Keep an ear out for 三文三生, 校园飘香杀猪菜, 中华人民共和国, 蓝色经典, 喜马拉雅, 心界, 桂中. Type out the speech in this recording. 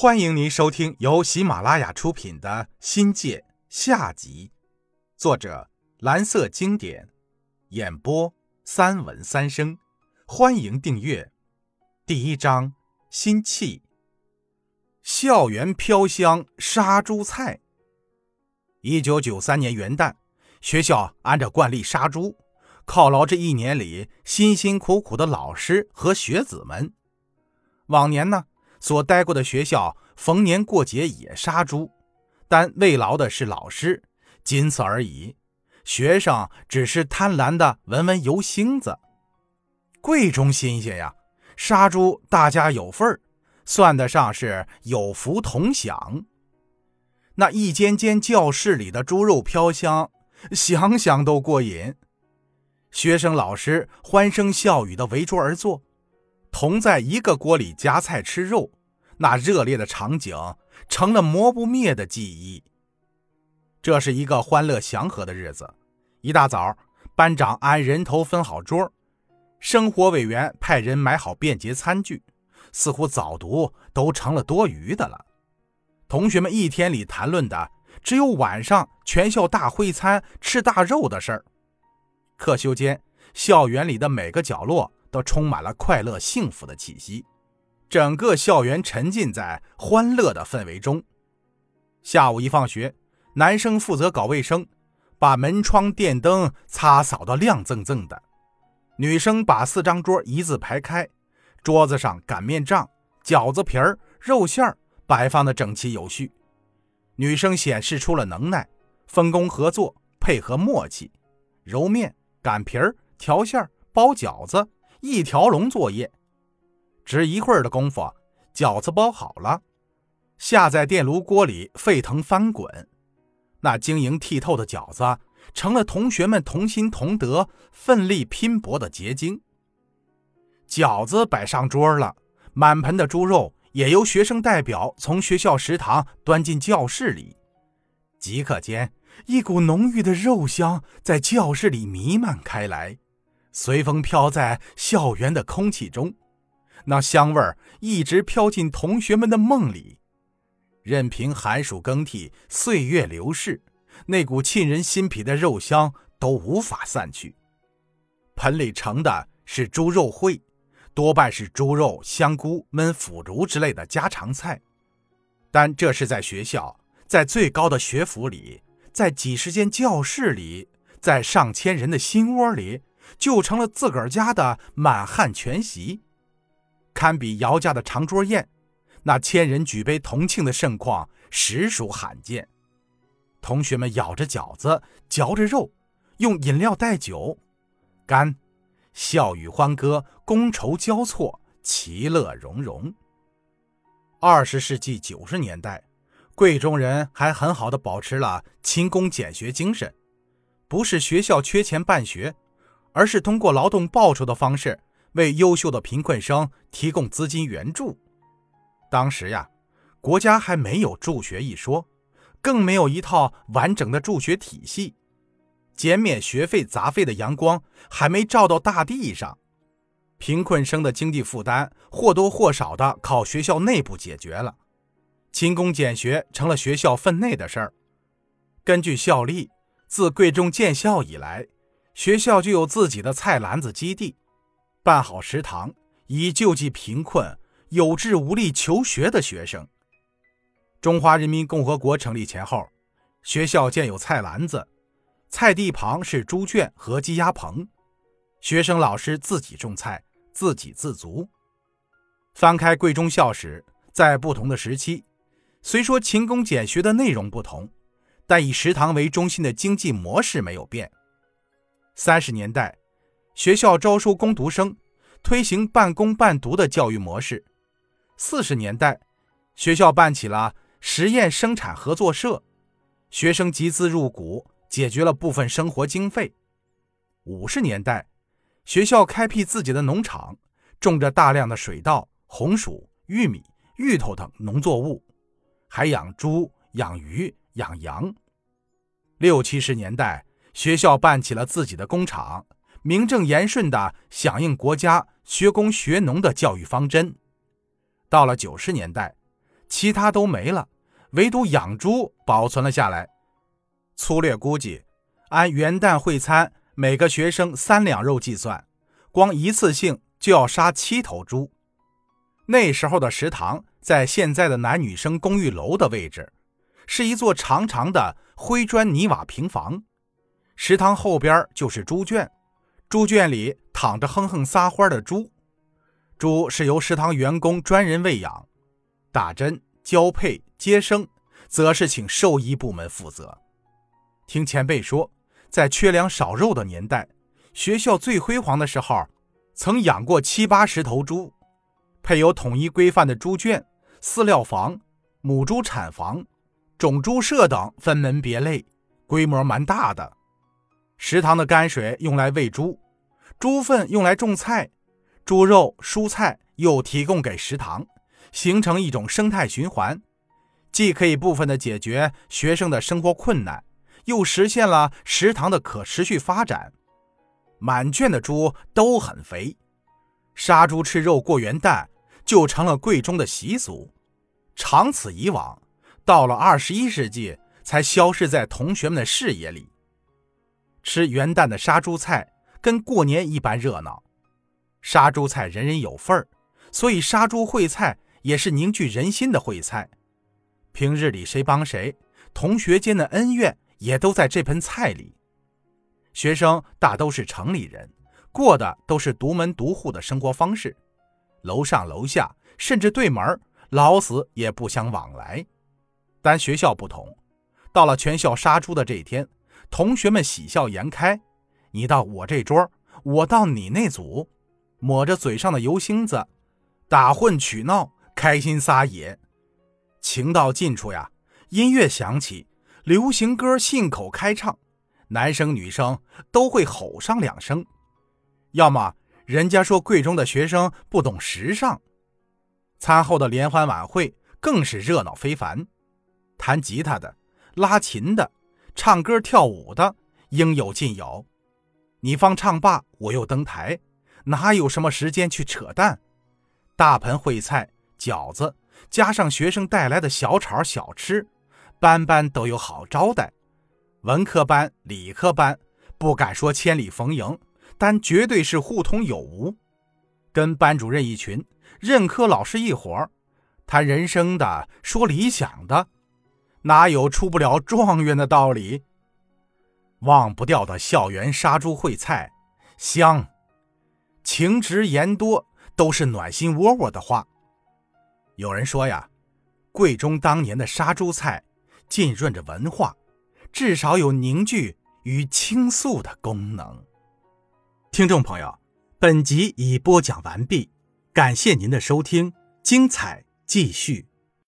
欢迎您收听由喜马拉雅出品的《心界》下集，作者蓝色经典，演播三文三生，欢迎订阅。第一章，心气。校园飘香杀猪菜。1993年元旦，学校按照惯例杀猪，犒劳这一年里辛辛苦苦的老师和学子们。往年呢，所待过的学校逢年过节也杀猪，但慰劳的是老师，仅此而已。学生只是贪婪的闻闻油星子，贵中新鲜呀！杀猪大家有份儿，算得上是有福同享。那一间间教室里的猪肉飘香，想想都过瘾。学生老师欢声笑语的围桌而坐，同在一个锅里夹菜吃肉，那热烈的场景成了磨不灭的记忆。这是一个欢乐祥和的日子。一大早，班长按人头分好桌，生活委员派人买好便捷餐具，似乎早读都成了多余的了。同学们一天里谈论的只有晚上全校大会餐吃大肉的事儿。课休间，校园里的每个角落都充满了快乐幸福的气息，整个校园沉浸在欢乐的氛围中。下午一放学，男生负责搞卫生，把门窗电灯擦扫到亮锃锃的，女生把4张桌一字排开，桌子上擀面杖、饺子皮儿、肉馅儿摆放的整齐有序。女生显示出了能耐，分工合作，配合默契，揉面、擀皮儿、调馅儿、包饺子，一条龙作业。只一会儿的功夫，饺子包好了，下在电炉锅里沸腾翻滚，那晶莹剔透的饺子成了同学们同心同德奋力拼搏的结晶。饺子摆上桌了，满盆的猪肉也由学生代表从学校食堂端进教室里。即刻间，一股浓郁的肉香在教室里弥漫开来，随风飘在校园的空气中，那香味儿一直飘进同学们的梦里。任凭寒暑更替，岁月流逝，那股沁人心脾的肉香都无法散去。盆里盛的是猪肉烩，多半是猪肉、香菇、焖腐竹之类的家常菜。但这是在学校，在最高的学府里，在几十间教室里，在上千人的心窝里，就成了自个儿家的满汉全席，堪比姚家的长桌宴。那千人举杯同庆的盛况实属罕见。同学们咬着饺子，嚼着肉，用饮料代酒，干，笑语欢歌，觥筹交错，其乐融融。20世纪90年代，桂中人还很好地保持了勤工俭学精神，不是学校缺钱办学，而是通过劳动报酬的方式为优秀的贫困生提供资金援助。当时呀，国家还没有助学一说，更没有一套完整的助学体系。减免学费杂费的阳光还没照到大地上，贫困生的经济负担或多或少的靠学校内部解决了，勤工俭学成了学校分内的事儿。根据校例，自桂中建校以来，学校就有自己的菜篮子基地，办好食堂，以救济贫困、有志无力求学的学生。中华人民共和国成立前后，学校建有菜篮子，菜地旁是猪圈和鸡鸭棚，学生老师自己种菜，自给自足。翻开桂中校史，在不同的时期，虽说勤工俭学的内容不同，但以食堂为中心的经济模式没有变。30年代，学校招收工读生，推行半工半读的教育模式。40年代，学校办起了实验生产合作社，学生集资入股，解决了部分生活经费。50年代，学校开辟自己的农场，种着大量的水稻、红薯、玉米、芋头等农作物，还养猪、养鱼、养羊。60、70年代，学校办起了自己的工厂，名正言顺地响应国家学工学农的教育方针。到了90年代，其他都没了，唯独养猪保存了下来。粗略估计，按元旦会餐每个学生3两肉计算，光一次性就要杀7头猪。那时候的食堂在现在的男女生公寓楼的位置，是一座长长的灰砖泥瓦平房。食堂后边就是猪圈，猪圈里躺着哼哼撒欢的猪。猪是由食堂员工专人喂养，打针、交配、接生则是请兽医部门负责。听前辈说，在缺粮少肉的年代，学校最辉煌的时候曾养过70-80头猪，配有统一规范的猪圈、饲料房、母猪产房、种猪舍等分门别类，规模蛮大的。食堂的泔水用来喂猪，猪粪用来种菜，猪肉、蔬菜又提供给食堂，形成一种生态循环，既可以部分的解决学生的生活困难，又实现了食堂的可持续发展。满圈的猪都很肥，杀猪吃肉过元旦就成了贵中的习俗，长此以往，到了21世纪才消失在同学们的视野里。吃元旦的杀猪菜跟过年一般热闹，杀猪菜人人有份儿，所以杀猪烩菜也是凝聚人心的烩菜。平日里谁帮谁，同学间的恩怨也都在这盆菜里。学生大都是城里人，过的都是独门独户的生活方式，楼上楼下甚至对门老死也不相往来。但学校不同，到了全校杀猪的这一天，同学们喜笑颜开，你到我这桌，我到你那组，抹着嘴上的油星子，打混取闹，开心撒野。情到近处呀，音乐响起，流行歌信口开唱，男生女生都会吼上2声。要么人家说贵中的学生不懂时尚。餐后的联欢晚会更是热闹非凡，弹吉他的、拉琴的、唱歌跳舞的应有尽有。你方唱罢我又登台，哪有什么时间去扯淡。大盆烩菜、饺子加上学生带来的小炒小吃，班班都有好招待。文科班、理科班不敢说千里逢迎，但绝对是互通有无。跟班主任一群，任课老师一伙，谈人生的，说理想的，哪有出不了状元的道理。忘不掉的校园杀猪烩菜香，情直言多都是暖心窝窝的话。有人说呀，贵中当年的杀猪菜浸润着文化，至少有凝聚与倾诉的功能。听众朋友，本集已播讲完毕，感谢您的收听，精彩继续。